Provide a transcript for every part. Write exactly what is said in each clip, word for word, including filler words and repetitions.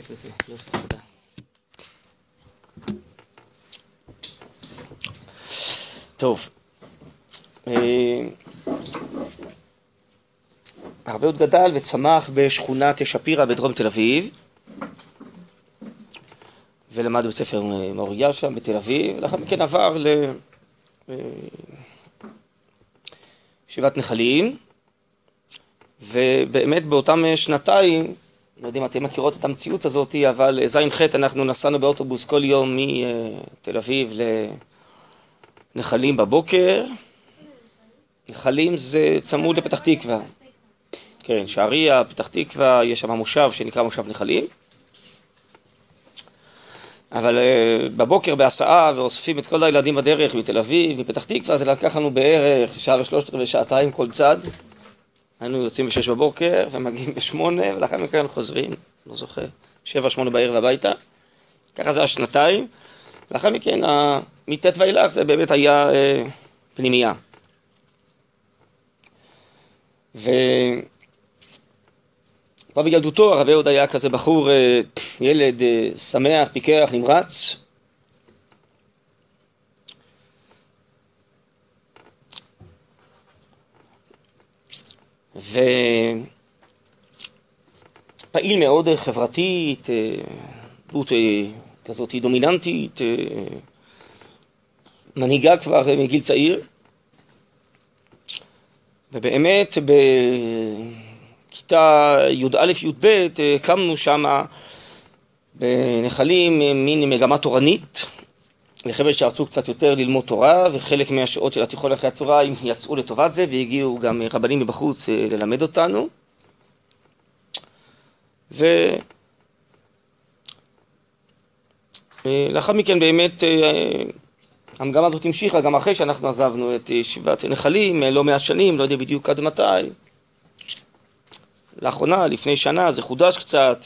תפסק לזה, יופי, תודה. טוב, הרב אהוד גדל וצמח בשכונת שפירה בדרום תל אביב, ולמד בבית ספר מוריה שם בתל אביב, ולאחר מכן עבר לישיבת נחלים, ובאמת באותם שנתיים, לא יודעים, אתם מכירות את המציאות הזאת, אבל זין ח' אנחנו נסענו באוטובוס כל יום מתל אביב לנחלים בבוקר. נחלים זה צמוד לפתח תקווה. כן, שעריה, פתח תקווה, יש שם מושב שנקרא מושב נחלים. אבל בבוקר בהסעה ואוספים את כל הילדים בדרך מתל אביב ופתח תקווה, זה לקח לנו בערך שעה ושלושת רבעי שעתיים כל צד. היינו יוצאים בשש בבוקר ומגיעים בשמונה, ולאחר מכן חוזרים, לא זוכר, שבע, שמונה בערב הביתה. ככה זה היה שנתיים. לאחר מכן, מט' ואילך זה באמת היה אה, פנימייה. ופה בילדותו הרב אהוד היה כזה בחור, אה, ילד אה, שמח, פיקח, נמרץ. ופעיל מאוד חברתית, דמות כזאת דומיננטית, מנהיגה כבר מגיל צעיר. ובאמת בכיתה י' א' י' ב' קמנו שם בנחלים מין מגמה תורנית, לחבר'ה שרצו קצת יותר ללמוד תורה, וחלק מהשעות של התיכון אחרי הצהריים יצאו לטובת זה, והגיעו גם רבנים מבחוץ ללמד אותנו. ולאחר מכן באמת המגמה הזאת המשיכה, גם אחרי שאנחנו עזבנו את ישיבת נחלים, לא מעט שנים, לא יודע בדיוק עד מתי. לאחרונה, לפני שנה, זה חודש קצת.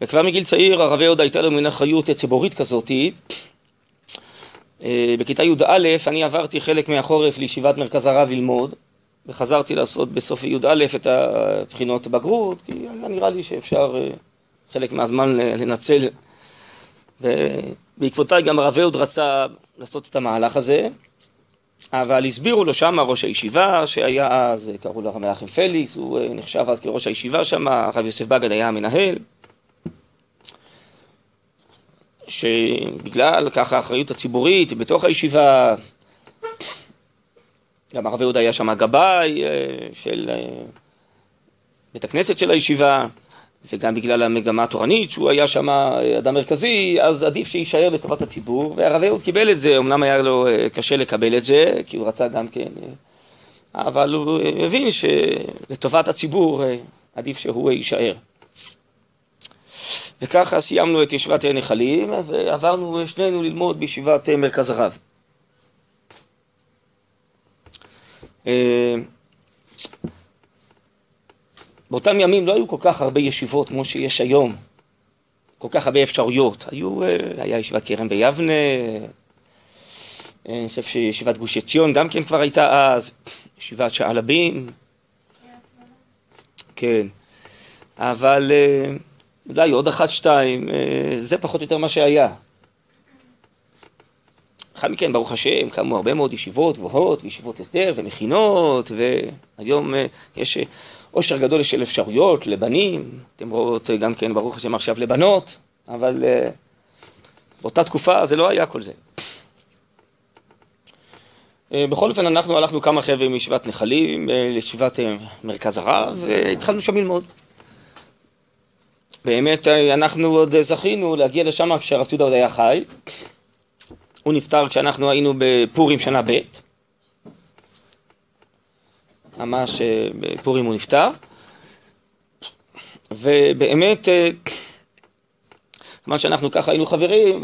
וכבר מגיל צעיר הרב אהוד הייתה לו מין אחריות ציבורית כזאת. בכיתה י' א' אני עברתי חלק מהחורף לישיבת מרכז הרב ללמוד, וחזרתי לעשות בסוף י' א' את הבחינות בגרות, כי היה נראה לי שאפשר חלק מהזמן לנצל. ובעקבותיי גם הרב אהוד רצה לעשות את המהלך הזה, אבל הסבירו לו שם ראש הישיבה שהיה אז, קראו לו המלאכים פליקס, הוא נחשב אז כראש הישיבה שם, הרב יוסף בגד היה המנהל, שבגלל ככה האחריות הציבורית בתוך הישיבה, גם הרב אהוד היה שם הגבאי של בית הכנסת של הישיבה, וגם בגלל המגמה התורנית שהוא היה שם אדם מרכזי, אז עדיף שישאר לטובת הציבור, והרב אהוד קיבל את זה. אמנם היה לו קשה לקבל את זה, כי הוא רצה גם כן, אבל הוא הבין שלטובת הציבור עדיף שהוא יישאר. וככה סיימנו את ישיבת נחלים, ועברנו שנינו ללמוד בישיבת מרכז הרב. באותם ימים לא היו כל כך הרבה ישיבות כמו שיש היום, כל כך הרבה אפשרויות. היו, היה ישיבת כרם ביבנה, אני חושב שישיבת גוש עציון גם כן כבר הייתה אז, ישיבת שעלבים. כן, אבל אולי עוד אחת, שתיים, זה פחות או יותר מה שהיה. אחר מכן, ברוך השם, קמו הרבה מאוד ישיבות גבוהות, וישיבות הסדר, ומכינות, והיום יש עושר גדול של אפשרויות לבנים, אתם רואות גם כן, ברוך השם, עכשיו לבנות, אבל באותה תקופה זה לא היה כל זה. בכל אופן, אנחנו הלכנו כמה חבר'ה מישיבת נחלים, לישיבת מרכז הרב, והתחלנו שם ללמוד. באמת אנחנו עוד זכינו להגיע לשם כשהרב תודה עוד היה חי. הוא נפטר כשאנחנו היינו בפורים שנה ב', ממש בפורים הוא נפטר. ובאמת כמובן שאנחנו ככה היינו חברים,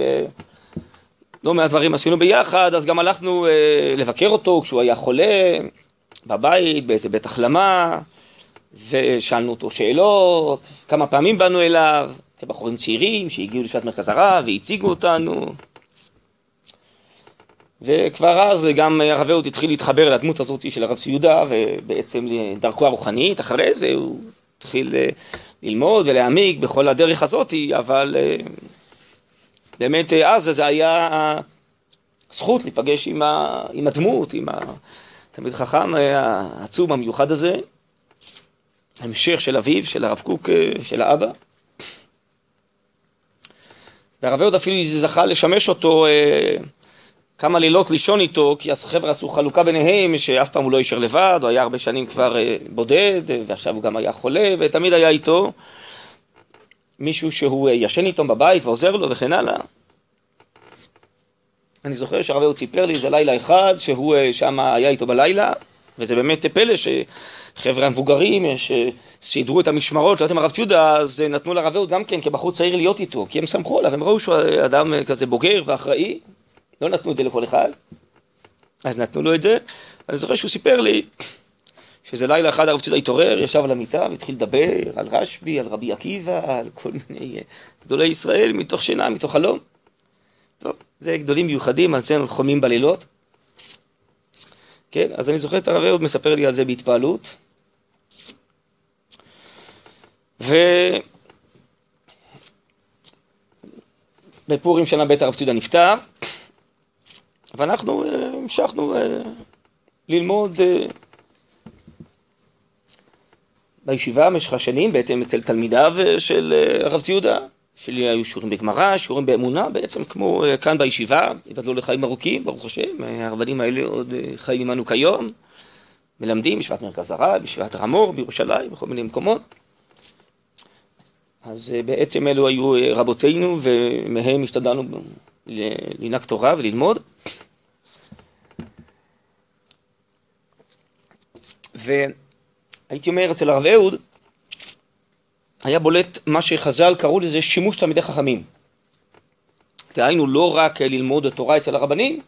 ולא מהדברים עשינו ביחד, אז גם הלכנו לבקר אותו כשהוא היה חולה, בבית, באיזה בית החלמה, ושאלנו אותו שאלות, כמה פעמים באנו אליו, כבחורים צעירים שהגיעו לשבת מרכז הרב והציגו אותנו. וכבר אז גם הרב אהוד התחיל להתחבר לדמות הזאת של הרב ציודה, ובעצם לדרכו הרוחנית, אחרי זה הוא התחיל ללמוד ולהעמיק בכל הדרך הזאת, אבל באמת אז זה היה זכות להיפגש עם, ה... עם הדמות, עם התלמיד חכם העצום המיוחד הזה, המשך של אביו, של הרב קוק, של האבא. והרב אהוד אפילו זכה לשמש אותו כמה לילות לישון איתו, כי החבר'ה עשו חלוקה ביניהם, שאף פעם הוא לא ישר לבד, הוא היה הרבה שנים כבר בודד, ועכשיו הוא גם היה חולה, ותמיד היה איתו מישהו שהוא ישן איתו בבית ועוזר לו וכן הלאה. אני זוכר שהרב אהוד סיפר לי, זה לילה אחד, שהוא שם היה איתו בלילה, וזה באמת פלא שחבר'ה המבוגרים שסידרו את המשמרות, לא יודעת אם הרב ציודה, אז נתנו לרב אהוד גם כן כבחור צעיר להיות איתו, כי הם סמכו עליו, הם ראו שהוא אדם כזה בוגר ואחראי, לא נתנו את זה לכל אחד, אז נתנו לו את זה. אני זוכר שהוא סיפר לי, שזה לילה אחד הרב ציודה התעורר, ישב על המיטה והתחיל לדבר על רשב"י, על רבי עקיבא, על כל מיני גדולי ישראל, מתוך שינה, מתוך חלום. טוב, זה גדולים מיוחדים, על זה הם חומים בלילות. כן, אז אני זוכר את הרב אהוד מספר לי על זה בהתפעלות. ו... בפורים שנה בית הרב ציודה נפטר, ואנחנו uh, המשכנו uh, ללמוד uh, בישיבה במשך השנים, בעצם אצל תלמידיו uh, של uh, הרב ציודה, שלי היו שיעורים בגמרא, שיעורים באמונה, בעצם כמו uh, כאן בישיבה, יבדלו לחיים ארוכים, ברוך השם, הרבנים האלה עוד uh, חיים עמנו כיום, מלמדים בישיבת מרכז הרב, בישיבת רמור, בירושלים, בכל מיני מקומות. אז uh, בעצם אלו היו uh, רבותינו, ומהם השתדלנו לנהג תורה וללמוד. והייתי אומר, אצל הרב אהוד, היה בולט מה שחז"ל קראו לזה שימוש תלמידי חכמים. דהיינו, לא רק ללמוד התורה אצל הרבנים,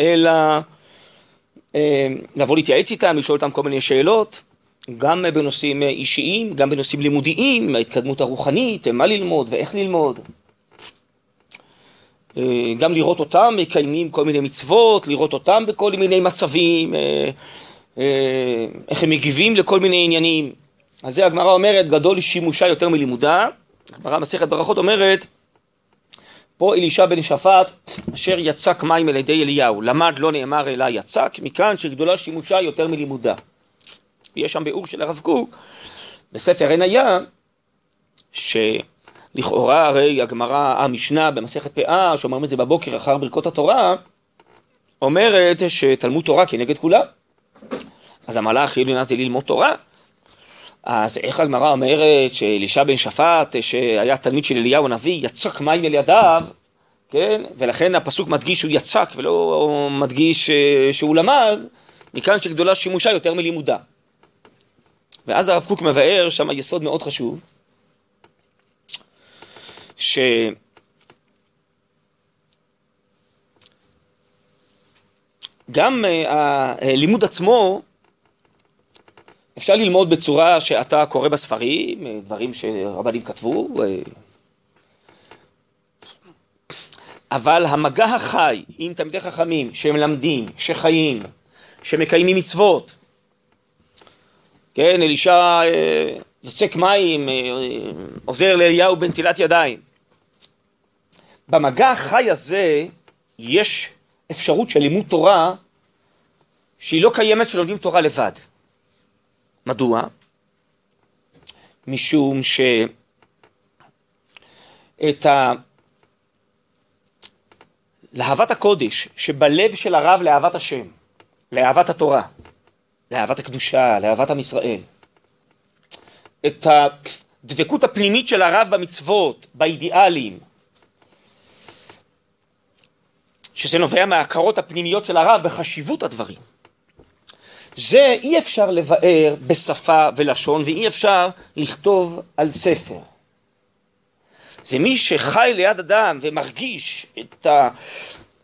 אלא אה, לבוא להתייעץ איתם, לשאול אותם כל מיני שאלות, גם בנושאים אישיים, גם בנושאים לימודיים, ההתקדמות הרוחנית, מה ללמוד ואיך ללמוד. גם לראות אותם מקיימים כל מיני מצוות, לראות אותם בכל מיני מצבים, איך הם מגיבים לכל מיני עניינים. אז זה הגמרא אומרת, גדול שימושה יותר מלימודה. הגמרא מסכת ברכות אומרת, פה אלישע בן שפט, אשר יצק מים על ידי אליהו, למד לא נאמר אלא יצק, מכאן שגדולה שימושה יותר מלימודה. יש שם ביאור של הרב קוק, בספר עניה, ש... לכאורה הרי הגמרא, המשנה במסכת פאה, שאומרים את זה בבוקר אחר ברכות התורה, אומרת שתלמוד תורה כנגד כולם. אז המעלה הכי עליונה זה ללמוד תורה. אז איך הגמרא אומרת שאלישע בן שפט, שהיה תלמיד של אליהו הנביא, יצק מים אל ידיו, כן? ולכן הפסוק מדגיש שהוא יצק ולא מדגיש שהוא למד, מכאן שגדולה שימושה יותר מלימודה. ואז הרב קוק מבאר שם יסוד מאוד חשוב, ש... גם הלימוד עצמו אפשר ללמוד בצורה שאתה קורא בספרים, דברים שרבנים כתבו, אבל המגע החי עם תלמידי חכמים שמלמדים, שחיים, שמקיימים מצוות, כן, אלישע יוצק מים, עוזר לאליהו בנטילת ידיים. במגע החי הזה יש אפשרות של לימוד תורה שהיא לא קיימת שלומדים תורה לבד. מדוע? משום ש את ה... לאהבת הקודש שבלב של הרב, לאהבת השם, לאהבת התורה, לאהבת הקדושה, לאהבת עם ישראל, את הדבקות הפנימית של הרב במצוות, באידיאלים, שזה נובע מההכרות הפנימיות של הרב בחשיבות הדברים. זה אי אפשר לבאר בשפה ולשון, ואי אפשר לכתוב על ספר. זה מי שחי ליד אדם ומרגיש את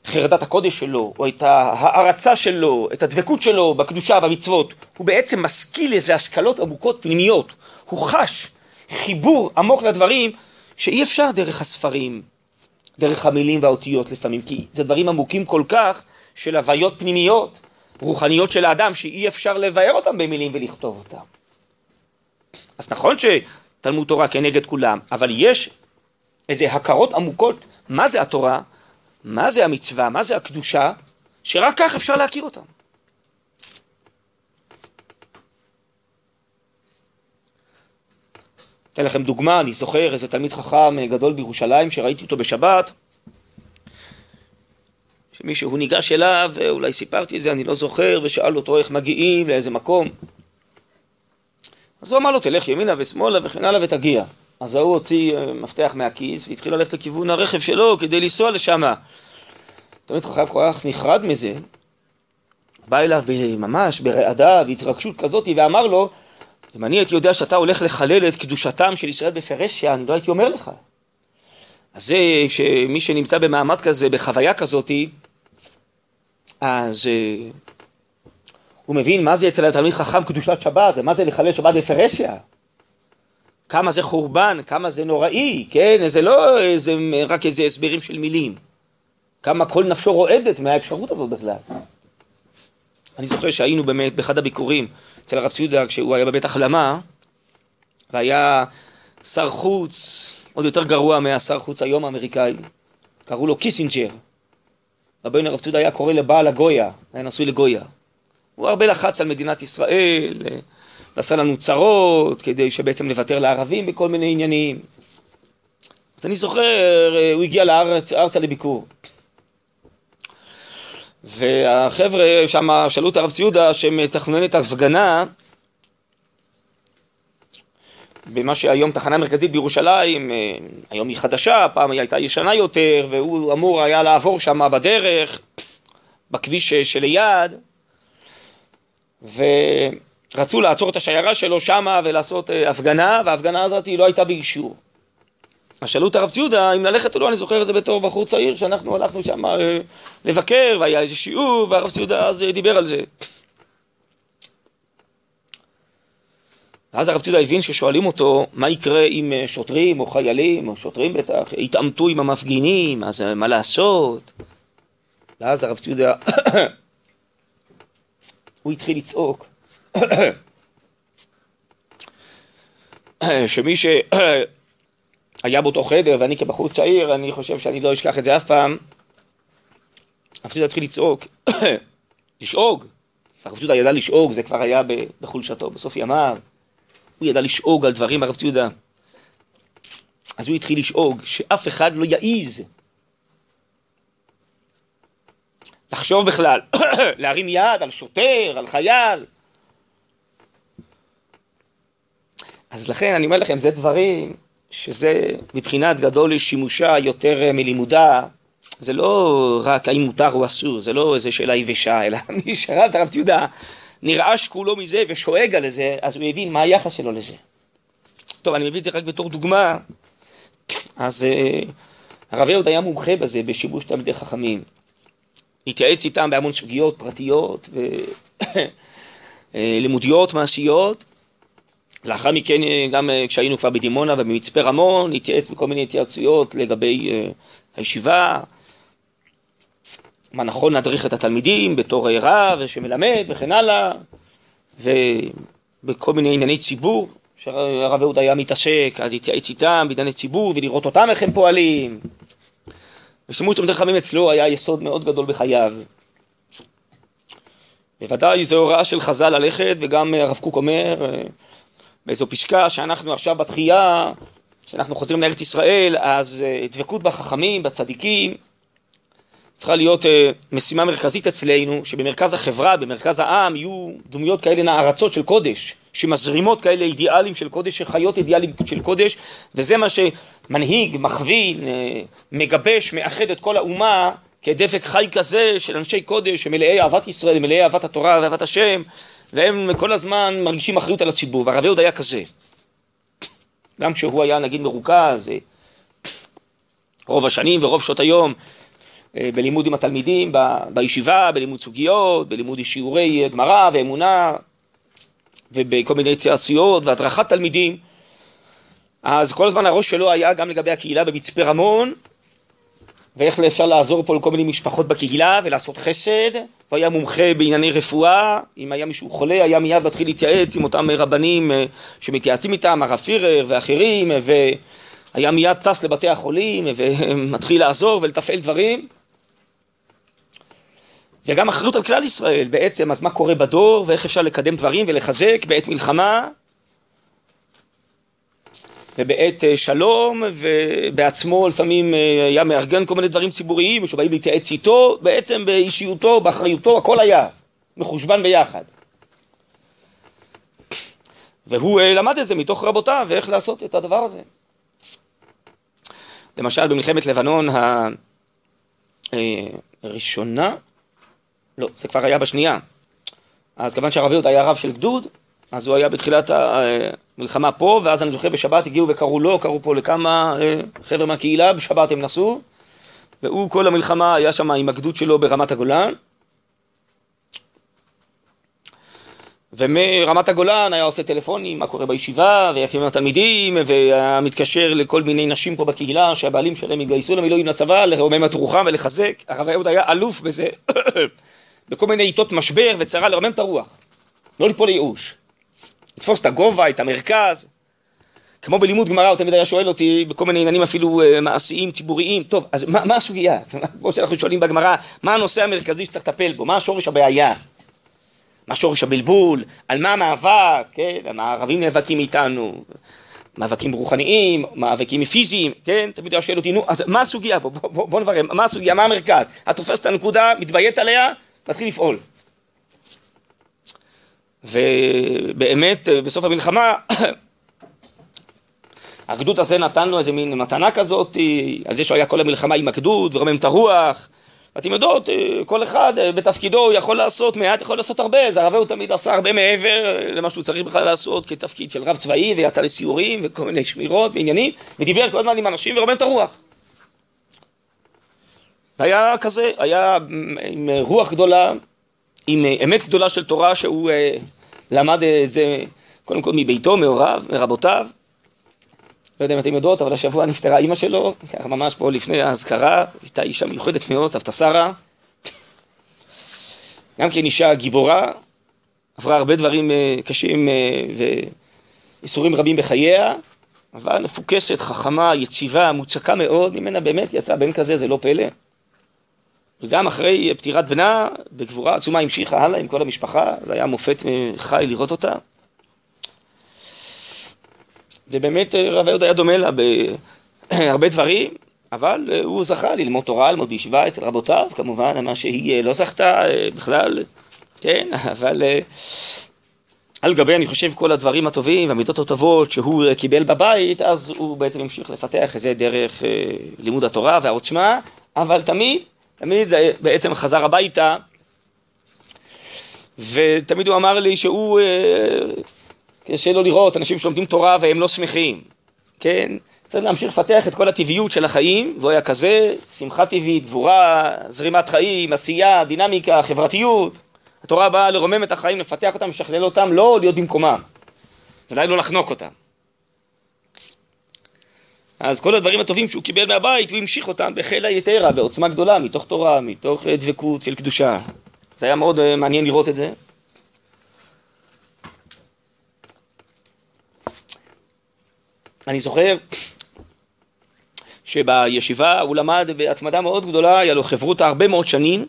חרדת הקודש שלו, או את ההערצה שלו, את הדבקות שלו בקדושה והמצוות. הוא בעצם משכיל איזה השכלות עמוקות פנימיות. הוא חש חיבור עמוק לדברים שאי אפשר דרך הספרים, דרך המילים והאותיות לפעמים, כי זה דברים עמוקים כל כך של הוויות פנימיות, רוחניות של האדם, שאי אפשר לבאר אותם במילים ולכתוב אותם. אז נכון שתלמוד תורה כנגד כולם, אבל יש איזה הכרות עמוקות, מה זה התורה, מה זה המצווה, מה זה הקדושה, שרק כך אפשר להכיר אותם. אתן לכם דוגמה, אני זוכר איזה תלמיד חכם גדול בירושלים שראיתי אותו בשבת, שמישהו ניגש אליו, אולי סיפרתי את זה, אני לא זוכר, ושאל אותו איך מגיעים, לאיזה מקום. אז הוא אמר לו, תלך ימינה ושמאלה וכן הלאה ותגיע. אז הוא הוציא מפתח מהכיס והתחיל ללכת לכיוון הרכב שלו כדי לנסוע לשם. תמיד חכם כוח נחרד מזה, בא אליו ממש ברעדה והתרגשות כזאת, ואמר לו, אם אני הייתי יודע שאתה הולך לחלל את קדושתם של ישראל בפרשיה, אני לא הייתי אומר לך. אז זה שמי שנמצא במעמד כזה, בחוויה כזאת, אז הוא מבין מה זה אצל התלמיד חכם קדושת שבת, ומה זה לחלל שבת בפרשיה. כמה זה חורבן, כמה זה נוראי, כן? זה לא איזה, רק איזה הסברים של מילים. כמה כל נפשו רועדת מהאפשרות הזאת בכלל. אני זוכר שהיינו באמת באחד הביקורים אצל הרב ציודה, כשהוא היה בבית החלמה, והיה שר חוץ, עוד יותר גרוע מהשר חוץ היום האמריקאי, קראו לו קיסינג'ר. רבינו הרב ציודה היה קורא לבעל הגויה, היה נשוי לגויה. הוא הרבה לחץ על מדינת ישראל, ועשה לנו צרות, כדי שבעצם נוותר לערבים בכל מיני עניינים. אז אני זוכר, הוא הגיע לארץ, ארצה לביקור. והחבר'ה שם שאלו את הרב ציודה שמתכנן את ההפגנה במה שהיום תחנה מרכזית בירושלים, היום היא חדשה, פעם היא הייתה ישנה יותר, והוא אמור היה לעבור שם בדרך, בכביש שליד, ורצו לעצור את השיירה שלו שם ולעשות הפגנה, וההפגנה הזאת לא הייתה באישור. שאלו את הרב ציודה, אם ללכת או לא, אני זוכר את זה בתור בחור צעיר, שאנחנו הלכנו שם אה, לבקר, והיה איזה שיעור, והרב ציודה אז דיבר על זה. ואז הרב ציודה הבין ששואלים אותו, מה יקרה אם שוטרים או חיילים, או שוטרים בטח, התעמתו עם המפגינים, אז מה לעשות? ואז הרב ציודה, הוא התחיל לצעוק, שמי ש... היה באותו חדר, ואני כבחור צעיר, אני חושב שאני לא אשכח את זה אף פעם. הרב ציודה התחיל לצעוק, לשאוג. הרב ציודה ידע לשאוג, זה כבר היה בחולשתו, בסוף ימיו. הוא ידע לשאוג על דברים, הרב ציודה. אז הוא התחיל לשאוג, שאף אחד לא יעיז. לחשוב בכלל, להרים יד על שוטר, על חייל. אז לכן, אני אומר לכם, זה דברים... שזה מבחינת גדול לשימושה יותר מלימודה, זה לא רק האם מותר או אסור, זה לא איזה שאלה יבשה, אלא מי שראה את הרב ציודה נראה שכולו מזה ושואג על זה, אז הוא הבין מה היחס שלו לזה. טוב, אני מביא את זה רק בתור דוגמה, אז הרב אהוד היה מומחה בזה בשימוש תלמידי חכמים. התייעץ איתם בהמון סוגיות פרטיות, לימודיות, מעשיות, לאחר מכן, גם כשהיינו כבר בדימונה ובמצפה רמון, התייעץ בכל מיני התייעצויות לגבי הישיבה, מה נכון להדריך את התלמידים בתור רב שמלמד וכן הלאה, ובכל מיני ענייני ציבור, שהרב אהוד היה מתעסק, אז התייעץ איתם בענייני ציבור ולראות אותם איך הם פועלים. ושימוש תלמידי חכמים אצלו היה יסוד מאוד גדול בחייו. בוודאי זו הוראה של חז"ל ללכת, וגם הרב קוק אומר, באיזו פשקה שאנחנו עכשיו בתחייה, שאנחנו חוזרים לארץ ישראל, אז דבקות בחכמים, בצדיקים, צריכה להיות משימה מרכזית אצלנו, שבמרכז החברה, במרכז העם, יהיו דמויות כאלה נערצות של קודש, שמזרימות כאלה אידיאלים של קודש, שחיות אידיאלים של קודש, וזה מה שמנהיג, מכווין, מגבש, מאחד את כל האומה, כדפק חי כזה של אנשי קודש, שמלאי אהבת ישראל, מלאי אהבת התורה ואהבת השם, והם כל הזמן מרגישים אחריות על הציבור, והרב אהוד היה כזה. גם כשהוא היה נגיד מרוכז, רוב השנים ורוב שעות היום, בלימוד עם התלמידים, בישיבה, בלימוד סוגיות, בלימוד שיעורי גמרא ואמונה, ובכל מיני צעצויות והדרכת תלמידים. אז כל הזמן הראש שלו היה גם לגבי הקהילה במצפה רמון, ואיך אפשר לעזור פה לכל מיני משפחות בקהילה ולעשות חסד, והיה מומחה בענייני רפואה, אם היה מישהו חולה היה מיד מתחיל להתייעץ עם אותם רבנים שמתייעצים איתם, הרב פירר ואחרים, והיה מיד טס לבתי החולים ומתחיל לעזור ולתפעל דברים, וגם אחריות על כלל ישראל בעצם, אז מה קורה בדור ואיך אפשר לקדם דברים ולחזק בעת מלחמה, ובעת שלום, ובעצמו לפעמים היה מארגן כל מיני דברים ציבוריים, שבאים להתייעץ איתו, בעצם באישיותו, באחריותו, הכל היה מחושבן ביחד. והוא למד את זה מתוך רבותיו, ואיך לעשות את הדבר הזה. למשל, במלחמת לבנון הראשונה, לא, זה כבר היה בשנייה, אז כיוון שהרב אהוד היה רב של גדוד, אז הוא היה בתחילת המלחמה פה, ואז אני זוכר בשבת הגיעו וקראו לו, קראו פה לכמה חבר'ה מהקהילה, בשבת הם נסעו, והוא כל המלחמה היה שם עם הגדוד שלו ברמת הגולן, ומרמת הגולן היה עושה טלפונים, מה קורה בישיבה, ויחים עם התלמידים, והיה מתקשר לכל מיני נשים פה בקהילה, שהבעלים שלהם התגייסו למילואים לצבא, לרומם את רוחם ולחזק, הרב אהוד היה אלוף בזה, בכל מיני עיתות משבר וצרה לרומם את הרוח, לא ליפול לייאוש. לתפוס את הגובה, את המרכז. כמו בלימוד גמרא, הוא תמיד היה שואל אותי, בכל מיני עניינים אפילו מעשיים, ציבוריים. טוב, אז מה, מה הסוגיה? כמו שאנחנו שואלים בגמרא, מה הנושא המרכזי שצריך לטפל בו? מה השורש הבעיה? מה שורש הבלבול? על מה המאבק? כן? הערבים נאבקים איתנו. מאבקים רוחניים, מאבקים פיזיים. כן? תמיד היה שואל אותי, נו, אז מה הסוגיה פה? בוא, בוא, בוא נברר. מה הסוגיה? מה המרכז? את תופס את הנקודה, מתביית עליה, תתחיל לפעול. ובאמת בסוף המלחמה הגדוד הזה נתן לו איזה מין מתנה כזאת, אז יש לו היה כל המלחמה עם הגדוד ורומם את הרוח, ואתם יודעות כל אחד בתפקידו יכול לעשות מעט, יכול לעשות הרבה, אז הרב הוא תמיד עשה הרבה מעבר למה שהוא צריך בכלל לעשות כתפקיד של רב צבאי, ויצא לסיורים וכל מיני שמירות ועניינים, ודיבר כל הזמן עם אנשים ורומם את הרוח. היה כזה, היה עם רוח גדולה, עם אמת גדולה של תורה שהוא אה, למד את זה קודם כל מביתו, מהוריו, מרבותיו. לא יודע אם אתם יודעות, אבל השבוע נפטרה אמא שלו, ככה ממש פה לפני ההזכרה, הייתה אישה מיוחדת מאוד, סבתא שרה. גם כן אישה גיבורה, עברה הרבה דברים אה, קשים אה, ואיסורים רבים בחייה, אבל מפוקסת, חכמה, יציבה, מוצקה מאוד, ממנה באמת יצא בן כזה, זה לא פלא. וגם אחרי פטירת בנה, בגבורה עצומה המשיכה הלאה עם כל המשפחה, זה היה מופת חי לראות אותה. ובאמת הרב אהוד היה דומה לה בהרבה דברים, אבל הוא זכה ללמוד תורה, ללמוד בישיבה אצל רבותיו, כמובן, מה שהיא לא זכתה בכלל, כן, אבל על גבי אני חושב כל הדברים הטובים והמידות הטובות שהוא קיבל בבית, אז הוא בעצם המשיך לפתח איזה דרך לימוד התורה והעוצמה, אבל תמיד, תמיד זה בעצם חזר הביתה, ותמיד הוא אמר לי שהוא, קשה לו לראות אנשים שלומדים תורה והם לא שמחים, כן? צריך להמשיך לפתח את כל הטבעיות של החיים, והוא היה כזה, שמחה טבעית, גבורה, זרימת חיים, עשייה, דינמיקה, חברתיות. התורה באה לרומם את החיים, לפתח אותם, לשכלל אותם, לא להיות במקומם, ודאי לא לחנוק אותם. אז כל הדברים הטובים שהוא קיבל מהבית, הוא המשיך אותם בחילה יתרה, בעוצמה גדולה, מתוך תורה, מתוך דבקות של קדושה. זה היה מאוד מעניין לראות את זה. אני זוכר שבישיבה הוא למד בהתמדה מאוד גדולה, היה לו חברותה הרבה מאוד שנים.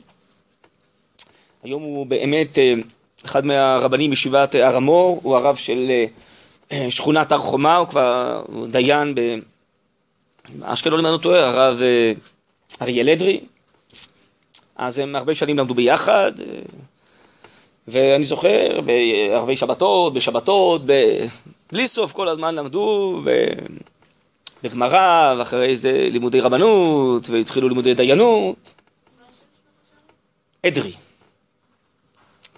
היום הוא באמת אחד מהרבנים בישיבת הר המור, הוא הרב של שכונת הר חומה, הוא כבר דיין ב... אשקלון למדנו אותו, הרב אריאל אדרי, אז הם הרבה שנים למדו ביחד, ואני זוכר, בערבי שבתות, בשבתות, בלי סוף כל הזמן למדו, בגמרא, ואחרי זה לימודי רבנות, והתחילו לימודי דיינות. אדרי,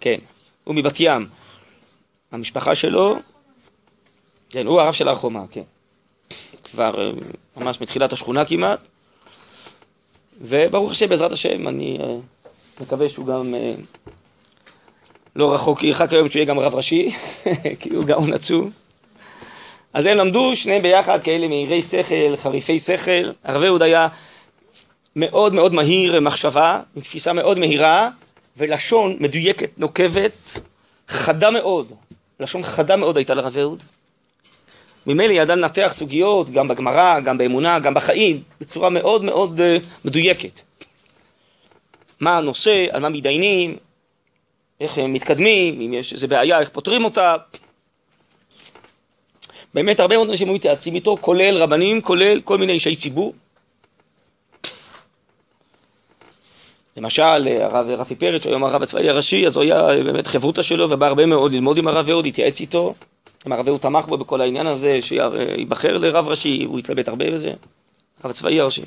כן, הוא מבת ים, המשפחה שלו, כן, הוא הרב של הר חומה, כן. כבר ממש מתחילת השכונה כמעט, וברוך השם, בעזרת השם, אני מקווה שהוא גם לא רחוק, ירחק היום שהוא יהיה גם רב ראשי, כי הוא גאון עצום. אז הם למדו שניהם ביחד, כאלה מהירי שכל, חריפי שכל. הרב אהוד היה מאוד מאוד מהיר מחשבה, עם תפיסה מאוד מהירה, ולשון מדויקת, נוקבת, חדה מאוד. לשון חדה מאוד הייתה לרב אהוד. ממילא ידע לנתח סוגיות, גם בגמרא, גם באמונה, גם בחיים, בצורה מאוד מאוד מדויקת. מה הנושא, על מה מתדיינים, איך הם מתקדמים, אם יש איזו בעיה, איך פותרים אותה. באמת הרבה מאוד אנשים מתייעצים איתו, כולל רבנים, כולל כל מיני אישי ציבור. למשל, הרב רפי פרץ, שהיום הרב הצבאי הראשי, אז הוא היה באמת חברותא שלו, ובא הרבה מאוד ללמוד עם הרב אהוד, התייעץ איתו. הרב אהוד תמך בו בכל העניין הזה, שיבחר לרב ראשי, הוא התלבט הרבה בזה. הרב הצבאי הראשי.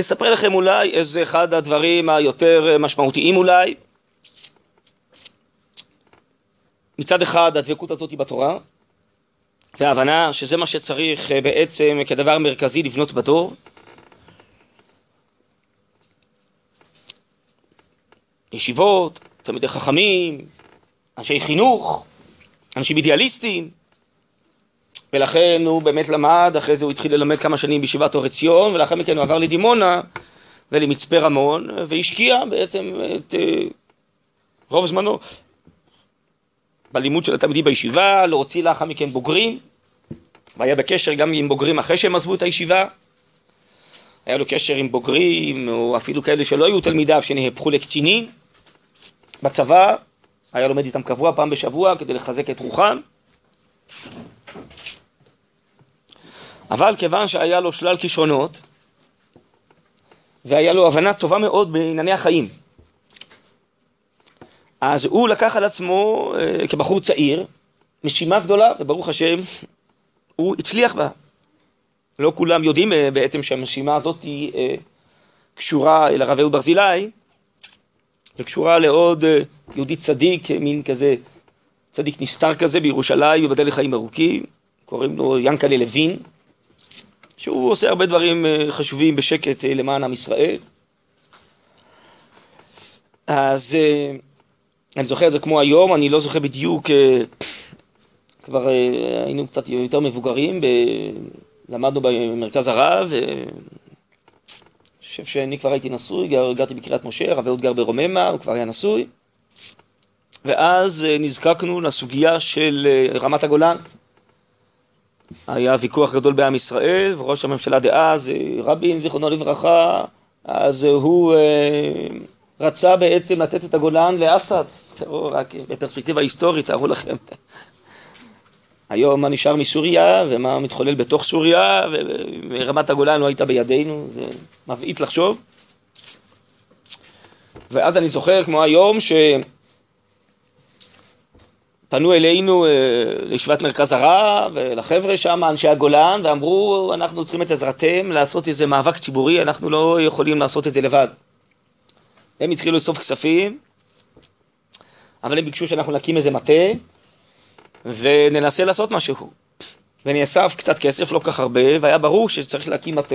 אספר לכם אולי איזה אחד הדברים היותר משמעותיים אולי. מצד אחד, הדבקות הזאת היא בתורה, וההבנה שזה מה שצריך בעצם כדבר מרכזי לבנות בדור. ישיבות, תלמידי חכמים, אנשי חינוך, אנשים אידיאליסטים, ולכן הוא באמת למד, אחרי זה הוא התחיל ללמד כמה שנים בישיבת הר ציון, ולאחר מכן הוא עבר לדימונה ולמצפה רמון, והשקיע בעצם את רוב זמנו בלימוד של התלמידים בישיבה, להוציא לאחר מכן בוגרים, והיה בקשר גם עם בוגרים אחרי שהם עזבו את הישיבה, היה לו קשר עם בוגרים, או אפילו כאלה שלא היו תלמידיו, שנהפכו לקצינים בצבא, היה לומד איתם קבוע פעם בשבוע, כדי לחזק את רוחם. אבל כיוון שהיה לו שלל כישרונות, והיה לו הבנה טובה מאוד בענייני החיים, אז הוא לקח על עצמו, כבחור צעיר, משימה גדולה, וברוך השם, הוא הצליח בה. לא כולם יודעים בעצם שהמשימה הזאת היא קשורה אל הרב אהוד ברזילי, וקשורה לעוד יהודי צדיק, מין כזה, צדיק נסתר כזה בירושלים, ובדל לחיים ארוכים, קוראים לו ינקל לוין, שהוא עושה הרבה דברים חשובים בשקט למען עם ישראל. אז אני זוכר זה כמו היום, אני לא זוכר בדיוק, כבר היינו קצת יותר מבוגרים, למדנו במרכז הרב, חושב שאני כבר הייתי נשוי, גר, גרתי בקריאת משה, הרב אהוד גר ברוממה, הוא כבר היה נשוי. ואז נזקקנו לסוגיה של רמת הגולן. היה ויכוח גדול בעם ישראל, וראש הממשלה דאז, רבין זיכרונו לברכה, אז הוא רצה בעצם לתת את הגולן לאסד. תראו רק בפרספקטיבה היסטורית, תראו לכם. היום מה נשאר מסוריה, ומה מתחולל בתוך סוריה, ורמת הגולן לא הייתה בידינו, זה מבעית לחשוב. ואז אני זוכר כמו היום, שפנו אלינו לישיבת מרכז הרב, ולחבר'ה שם, אנשי הגולן, ואמרו, אנחנו צריכים את עזרתם לעשות איזה מאבק ציבורי, אנחנו לא יכולים לעשות את זה לבד. הם התחילו לסוף כספים, אבל הם ביקשו שאנחנו נקים איזה מטה, וננסה לעשות משהו, ונאסף קצת כסף, לא כך הרבה, והיה ברור שצריך להקים מטה,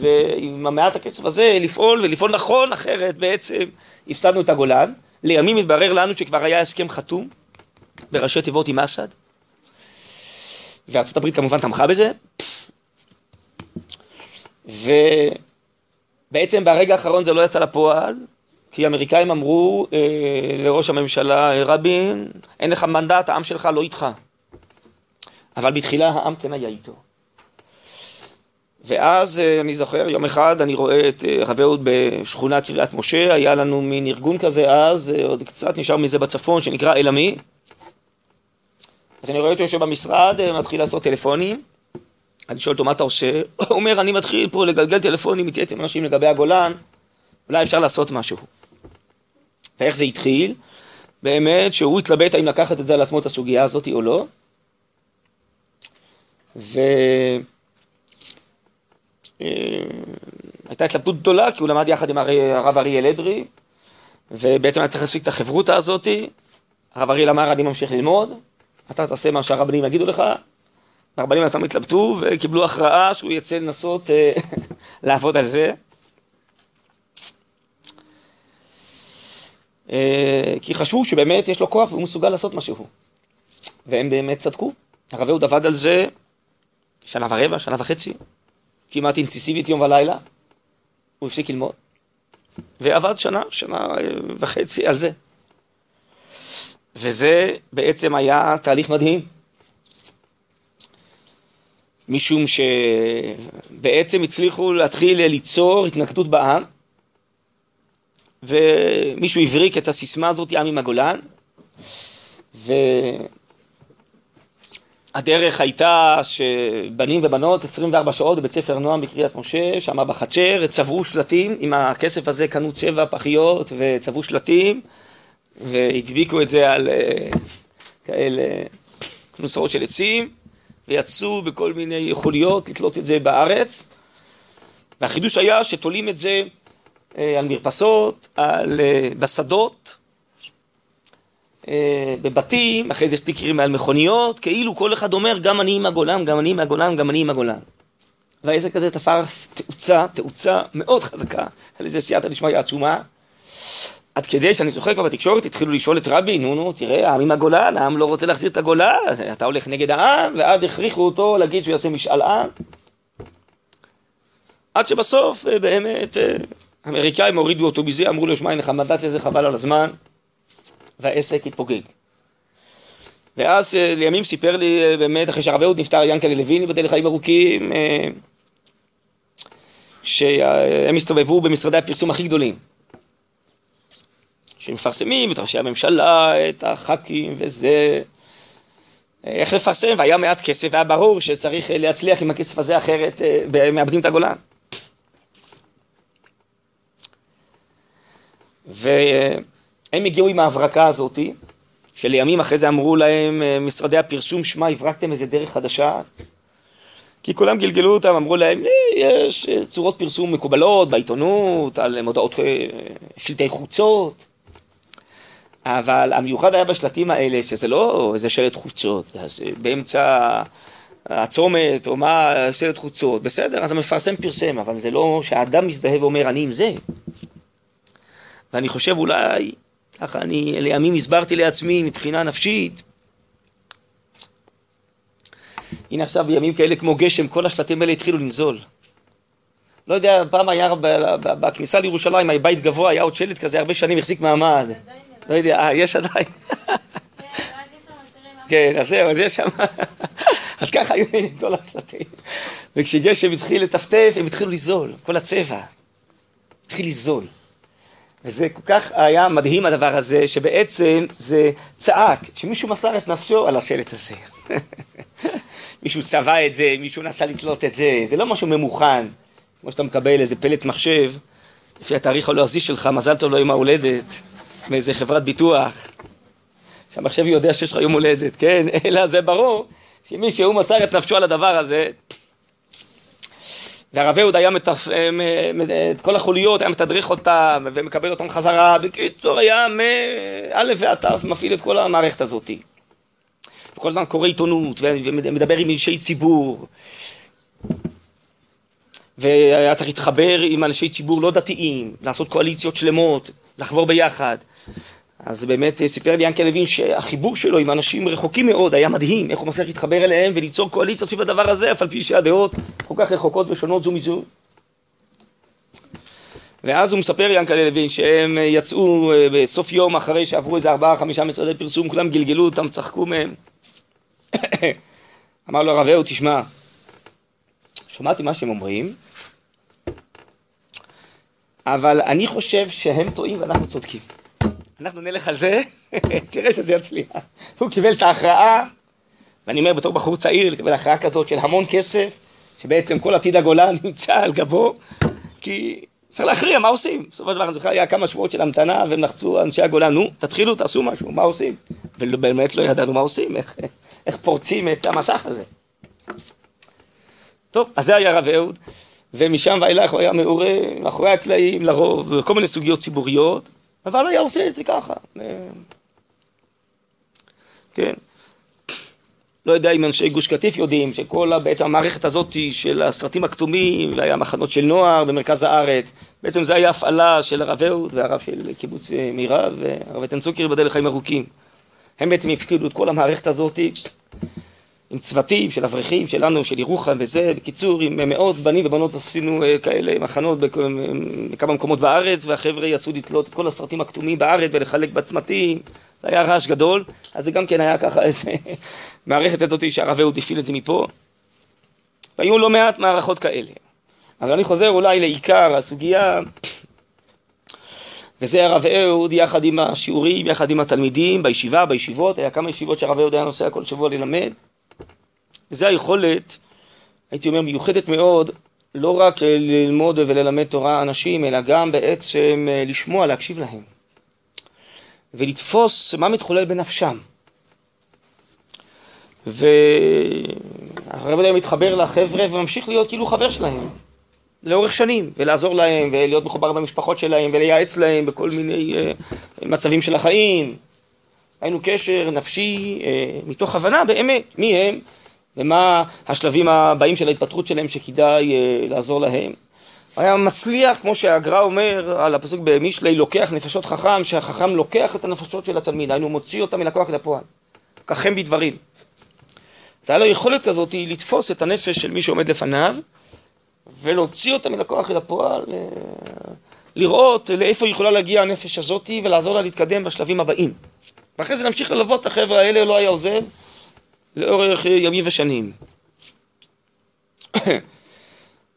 ועם המעט הכסף הזה לפעול, ולפעול נכון, אחרת בעצם הפסדנו את הגולן. לימים התברר לנו שכבר היה הסכם חתום, בראשי תיבות עם אסד, וארצות הברית כמובן תמכה בזה, ובעצם ברגע האחרון זה לא יצא לפועל, כי האמריקאים אמרו אה, לראש הממשלה, רבין, אין לך מנדט, העם שלך לא איתך. אבל בתחילה העם כן היה איתו. ואז אה, אני זוכר, יום אחד אני רואה את אה, הרב אהוד בשכונת קריאת משה, היה לנו מין ארגון כזה אז, אה, עוד קצת נשאר מזה בצפון, שנקרא אלעמי. אז אני רואה אותו יושב במשרד, אה, מתחיל לעשות טלפונים. אני שואל אותו, מה אתה עושה? הוא אומר, אני מתחיל פה לגלגל טלפונים, מתייעץ עם אנשים לגבי הגולן, אולי אפשר לעשות משהו. ואיך זה התחיל? באמת שהוא התלבט האם לקחת את זה על עצמו את הסוגיה הזאת או לא. והייתה התלבטות גדולה, כי הוא למד יחד עם הרב אריאל אדרי, ובעצם היה צריך להספיק את החברותה הזאת. הרב אריאל אמר, אני ממשיך ללמוד, אתה תעשה מה שהרבנים יגידו לך, הרבנים עצמם התלבטו וקיבלו הכרעה שהוא יצא לנסות לעבוד על זה. כי חשוב שבאמת יש לו כוח והוא מסוגל לעשות משהו. והם באמת צדקו. הרב אהוד עבד על זה שנה ורבע, שנה וחצי, כמעט אינטנסיבית יום ולילה. הוא הפסיק ללמוד. ועבד שנה, שנה וחצי על זה. וזה בעצם היה תהליך מדהים. משום שבעצם הצליחו להתחיל ליצור התנגדות בעם, ומישהו הבריק את הסיסמה הזאת, עם עם הגולן, והדרך הייתה שבנים ובנות עשרים וארבע שעות בבית ספר נועם בקריאת משה, שמה בחצ'ר, צברו שלטים, עם הכסף הזה קנו צבע פחיות וצברו שלטים, והדביקו את זה על כאלה כנוסות של עצים, ויצאו בכל מיני חוליות לתלות את זה בארץ. והחידוש היה שתולים את זה על מרפסות, על בשדות, בבתים, אחרי זה סטיקרים על מכוניות, כאילו כל אחד אומר גם אני עם הגולן, גם אני עם הגולן, גם אני עם הגולן. והעסק הזה תפס תאוצה, תאוצה מאוד חזקה, על איזה סייעתא דשמיא עצומה. עד כדי שאני זוכר כבר בתקשורת, התחילו לשאול את רבין, נו נו, תראה, העם עם הגולן, העם לא רוצה להחזיר את הגולן, אתה הולך נגד העם, ועד הכריחו אותו להגיד שהוא יעשה משאל עם. עד שבסוף, באמת, האמריקאים הורידו אותו בזה, אמרו לו, שמע, אין לך מנדט לזה, חבל על הזמן, והעסק התפוגג. ואז לימים סיפר לי, באמת, אחרי שהרב אהוד נפטר ינקל לוין, ייבדל לחיים ארוכים, שהם הסתובבו במשרדי הפרסום הכי גדולים. שמפרסמים את ראשי הממשלה, את הח"כים וזה, איך לפרסם, והיה מעט כסף, והיה ברור שצריך להצליח עם הכסף הזה, אחרת מאבדים את הגולן. והם הגיעו עם ההברקה הזאת, שלימים אחרי זה אמרו להם, משרדי הפרסום, שמה, הברקתם איזה דרך חדשה, כי כולם גלגלו אותם, אמרו להם, יש צורות פרסום מקובלות בעיתונות, על מודעות שלטי חוצות, אבל המיוחד היה בשלטים האלה, שזה לא איזה שלט חוצות, אז באמצע הצומת או מה שלט חוצות, בסדר, אז המפרסם פרסם, אבל זה לא שהאדם מזדהה ואומר, אני עם זה. ואני חושב אולי, ככה אני לימים הסברתי לעצמי מבחינה נפשית, הנה עכשיו בימים כאלה כמו גשם, כל השלטים האלה התחילו לנזול. לא יודע, פעם היה בכניסה לירושלים, היה בית גבוה, היה עוד שלט כזה, הרבה שנים החזיק מעמד. לא יודע, יש עדיין. כן, אז זהו, אז יש שם. אז ככה היו כל השלטים. וכשגשם התחיל לטפטף, הם התחילו לזול, כל הצבע. התחיל לזול. וזה כל כך היה מדהים הדבר הזה, שבעצם זה צעק, שמישהו מסר את נפשו על השלט הזה. מישהו צבע את זה, מישהו נסע לתלות את זה, זה לא משהו ממוכן, כמו שאתה מקבל איזה פלט מחשב, לפי התאריך הלועזי שלך, מזל טוב לו עם ההולדת, מאיזה חברת ביטוח, שהמחשב יודע שיש לך יום הולדת, כן, אלא זה ברור, שמישהו מסר את נפשו על הדבר הזה, והרב אהוד היה מתפ... את כל החוליות, היה מתדריך אותם, ומקבל אותם חזרה, בקיצור היה מאלף ועטף, מפעיל את כל המערכת הזאת. וכל הזמן קורא עיתונות, ומדבר עם אנשי ציבור, והיה צריך להתחבר עם אנשי ציבור לא דתיים, לעשות קואליציות שלמות, לחבור ביחד. אז באמת סיפר לי ינקל לוין שהחיבור שלו עם אנשים רחוקים מאוד היה מדהים, איך הוא מצליח להתחבר אליהם וליצור קואליציה סביב הדבר הזה, אף על פי שהדעות כל כך רחוקות ושונות זו מזו. ואז הוא מספר ינקל לוין שהם יצאו בסוף יום אחרי שעברו איזה ארבעה, חמישה משרדי פרסום, כולם גלגלו אותם, צחקו מהם. אמר לו הרב אהוד, תשמע, שמעתי מה שהם אומרים, אבל אני חושב שהם טועים ואנחנו צודקים. אנחנו נלך על זה, תראה שזה יצליח. הוא קיבל את ההכרעה, ואני אומר בתור בחור צעיר, לקבל הכרעה כזאת של המון כסף, שבעצם כל עתיד הגולן נמצא על גבו, כי צריך להכריע, מה עושים? בסופו של דבר, אני זוכר, היה כמה שבועות של המתנה, והם נחצו אנשי הגולן, נו, תתחילו, תעשו משהו, מה עושים? ובאמת לא ידענו מה עושים, איך, איך פורצים את המסך הזה. טוב, אז זה היה הרב אהוד, ומשם ואילך הוא היה מעורה, מאחורי הקלעים, לרוב, כל מיני סוגיות ציבוריות, אבל היה עושה את זה ככה. כן. לא יודע אם אנשי גוש קטיף יודעים, שכל בעצם המערכת הזאת של הסרטים הכתומים, והיה מחנות של נוער במרכז הארץ, בעצם זה היה הפעלה של הרב אהוד והרב של קיבוץ מירב, והרב תנצוקר בדל לחיים ארוכים. הם בעצם הפקידו את כל המערכת הזאת, עם צוותים של אברכים שלנו, של ירוחם וזה, בקיצור, עם מאות בנים ובנות עשינו כאלה מחנות בכמה מקומות בארץ, והחבר'ה יצאו לתלות את כל הסרטים הכתומים בארץ ולחלק בצמתים, זה היה רעש גדול, אז זה גם כן היה ככה איזה מערכת הזאת שהרב אהוד הפעיל את זה מפה, והיו לא מעט מערכות כאלה. אבל אני חוזר אולי לעיקר הסוגיה, וזה הרב אהוד יחד עם השיעורים, יחד עם התלמידים, בישיבה, בישיבות, היה כמה ישיבות שהרב אהוד היה נוסע כל שבוע ללמד, וזו היכולת, הייתי אומר, מיוחדת מאוד, לא רק ללמוד וללמד תורה אנשים, אלא גם בעצם לשמוע, להקשיב להם. ולתפוס מה מתחולל בנפשם. והרב אהוד מתחבר לחבר'ה וממשיך להיות כאילו חבר שלהם. לאורך שנים, ולעזור להם, ולהיות מחובר במשפחות שלהם, ולייעץ להם בכל מיני uh, מצבים של החיים. היינו קשר נפשי, uh, מתוך הבנה באמת מי הם, ומה השלבים הבאים של ההתפתחות שלהם שכדאי uh, לעזור להם. היה מצליח, כמו שהגר"א אומר, על הפסוק במשלי, לוקח נפשות חכם, שהחכם לוקח את הנפשות של התלמיד, היינו מוציא אותם מן הכוח אל הפועל, ככם בדברים. אז היה לו יכולת כזאת לתפוס את הנפש של מי שעומד לפניו, ולהוציא אותה מן הכוח אל הפועל, לראות לאיפה יכולה להגיע הנפש הזאת, ולעזור לה להתקדם בשלבים הבאים. ואחרי זה נמשיך ללוות את החבר'ה האלה, לא היה עוזב, לאורך ימים ושנים.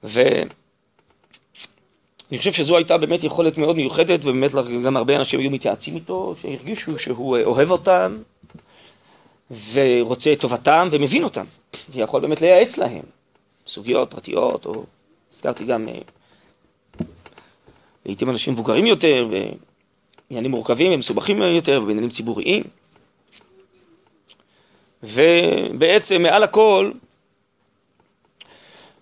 ואני חושב שזו הייתה באמת יכולת מאוד מיוחדת, ובאמת גם הרבה אנשים היו מתייעצים איתו, שהרגישו שהוא אוהב אותם, ורוצה את טובתם, ומבין אותם, ויכול באמת לייעץ להם. סוגיות פרטיות, או הזכרתי גם לעתים אנשים מבוגרים יותר, בעניינים מורכבים ומסובכים יותר, ובעניינים ציבוריים. ובעצם מעל הכל,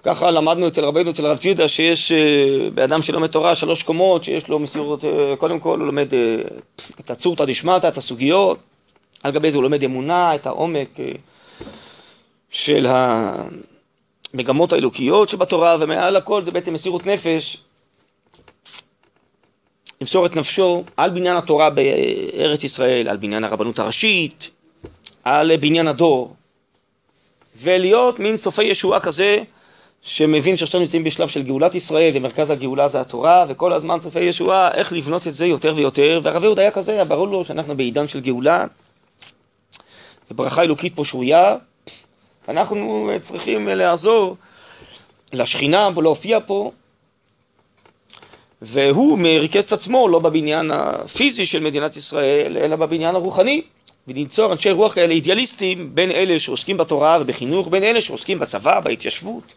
ככה למדנו אצל רבנו, אצל הרב ציודה, שיש באדם שלומד תורה שלוש קומות, שיש לו מסירות, קודם כל הוא לומד את הצורתא דשמיא, את הסוגיות, על גבי זה הוא לומד אמונה, את העומק של ה... מגמות האלוקיות שבתורה, ומעל הכל זה בעצם מסירות נפש, למסור את נפשו על בניין התורה בארץ ישראל, על בניין הרבנות הראשית, על בניין הדור, ולהיות מין סופי ישועה כזה, שמבין שעכשיו נמצאים בשלב של גאולת ישראל, ומרכז הגאולה זה התורה, וכל הזמן סופי ישועה, איך לבנות את זה יותר ויותר, והרב אהוד היה כזה, היה ברור לו שאנחנו בעידן של גאולה, וברכה אלוקית פה שרויה, אנחנו צריכים לעזור לשכינה, להופיע פה, והוא מרכז את עצמו לא בבניין הפיזי של מדינת ישראל, אלא בבניין הרוחני, וליצור אנשי רוח כאלה אידיאליסטים, בין אלה שעוסקים בתורה ובחינוך, בין אלה שעוסקים בצבא, בהתיישבות,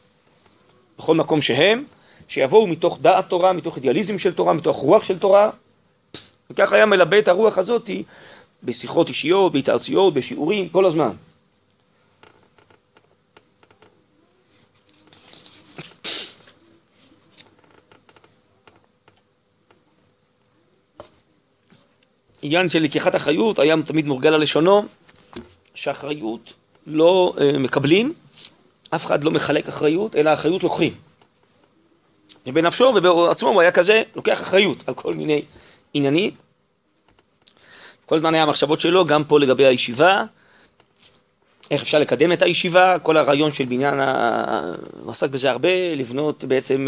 בכל מקום שהם, שיבואו מתוך דעת תורה, מתוך אידיאליזם של תורה, מתוך רוח של תורה, וכך היה מלבא את הרוח הזאת בשיחות אישיות, בהתערצויות, בשיעורים, כל הזמן. עניין של לקיחת אחריות, היה תמיד מורגל על לשונו, שאחריות לא מקבלים, אף אחד לא מחלק אחריות, אלא אחריות לוקחים. ובנפשו ובעצמו הוא היה כזה, לוקח אחריות על כל מיני עניינים. כל הזמן היה המחשבות שלו, גם פה לגבי הישיבה, איך אפשר לקדם את הישיבה, כל הרעיון של בניין, הוא עסק בזה הרבה, לבנות בעצם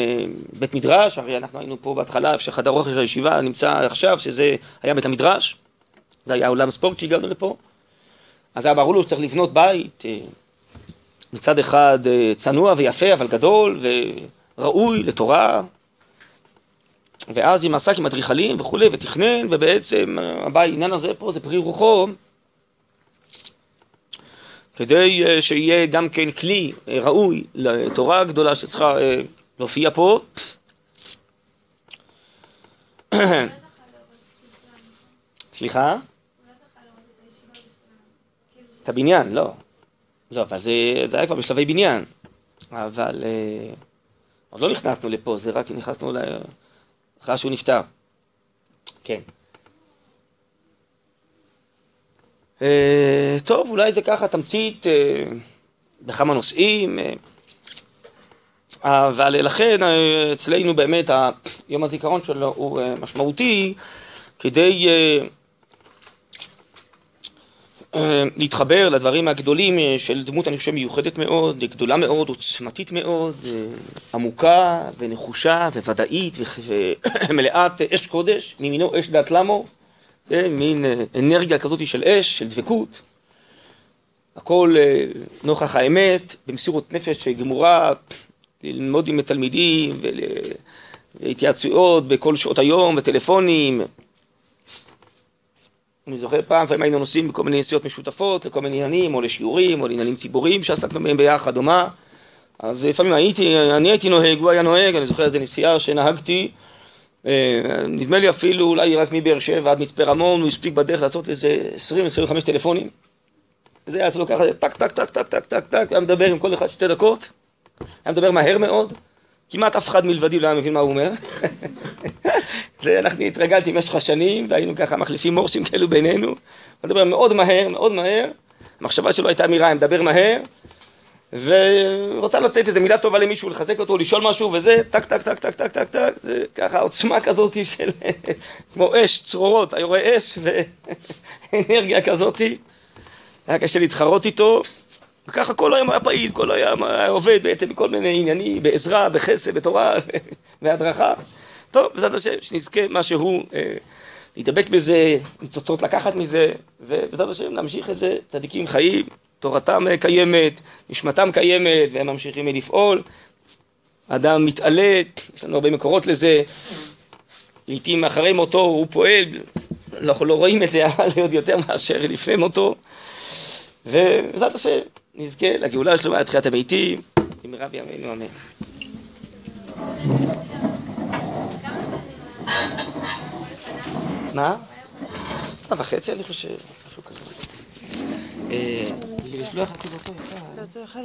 בית מדרש, הרי אנחנו היינו פה בהתחלה, שחדר אוכל של הישיבה נמצא עכשיו, שזה היה בית המדרש, זה היה עולם ספורט שהגענו לפה, אז היה ברור לו שצריך לבנות בית, מצד אחד צנוע ויפה, אבל גדול וראוי לתורה, ואז אם עסק עם אדריכלים וכו' ותכנן, ובעצם העניין הזה פה זה פרי רוחו, כדי שיהיה גם כן כלי ראוי לתורה הגדולה שצריכה להופיע פה. סליחה? את הבניין, לא. לא, אבל זה היה כבר בשלבי בניין. אבל עוד לא נכנסנו לפה, זה רק נכנסנו לאחר שהוא נפטר. כן. טוב, אולי זה ככה תמצית בכמה נושאים, אבל לכן אצלנו באמת יום הזיכרון שלו הוא משמעותי כדי להתחבר לדברים הגדולים של דמות, אני חושב, מיוחדת מאוד, גדולה מאוד, עוצמתית מאוד, עמוקה ונחושה וודאית ומלאת אש קודש, ממינו אש דת למו, מין אנרגיה כזאת של אש, של דבקות, הכל נוכח האמת, במסירות נפש גמורה, ללמוד עם תלמידים והתייעצויות בכל שעות היום וטלפונים. אני זוכר פעם, פעמים היינו נוסעים בכל מיני נסיעות משותפות, לכל מיני עניינים, או לשיעורים, או לעניינים ציבוריים שעסקנו בהם ביחד, או מה. אז לפעמים הייתי, אני הייתי נוהג, הוא היה נוהג, אני זוכר איזו נסיעה שנהגתי, נדמה לי אפילו אולי רק מבאר שבע עד מצפה רמון, הוא הספיק בדרך לעשות איזה עשרים עד עשרים וחמש טלפונים. זה היה אצלו ככה, טק, טק, טק, טק, טק, טק, טק, היה מדבר עם כל אחד שתי דקות, היה מדבר מהר מאוד, כמעט אף אחד מלבדי לא היה מבין מה הוא אומר. זה אנחנו התרגלתי במשך השנים, והיינו ככה מחליפים מורשים כאלו בינינו. הוא מדבר מאוד מהר, מאוד מהר. המחשבה שלו הייתה אמירה, מדבר מהר, ורוצה לתת איזו מילה טובה למישהו, לחזק אותו, לשאול משהו, וזה, טק, טק, טק, טק, טק, טק, טק. זה ככה עוצמה כזאת של, כמו אש, צרורות, היורה אש, ואנרגיה כזאת. היה קשה להתחרות איתו. וככה כל היום היה פעיל, כל היום היה עובד בעצם בכל מיני עניינים, בעזרה, בחסד, בתורה, בהדרכה. טוב, בעזרת השם, שנזכה משהו, להידבק בזה, לתוצאות לקחת מזה, ובעזרת השם להמשיך את זה, צדיקים חיים, תורתם קיימת, נשמתם קיימת, והם ממשיכים לפעול, האדם מתעלה, יש לנו הרבה מקורות לזה, לעתים אחרי מותו הוא פועל, אנחנו לא רואים את זה, אבל זה עוד יותר מאשר לפני מותו, ובעזרת השם, נזכה לגאולה שלמה, לתחיית המתים, במהרה בימינו אמן. מה? שנה וחצי אני חושב, משהו כזה. אה, לשלוח הסיבותו יפה.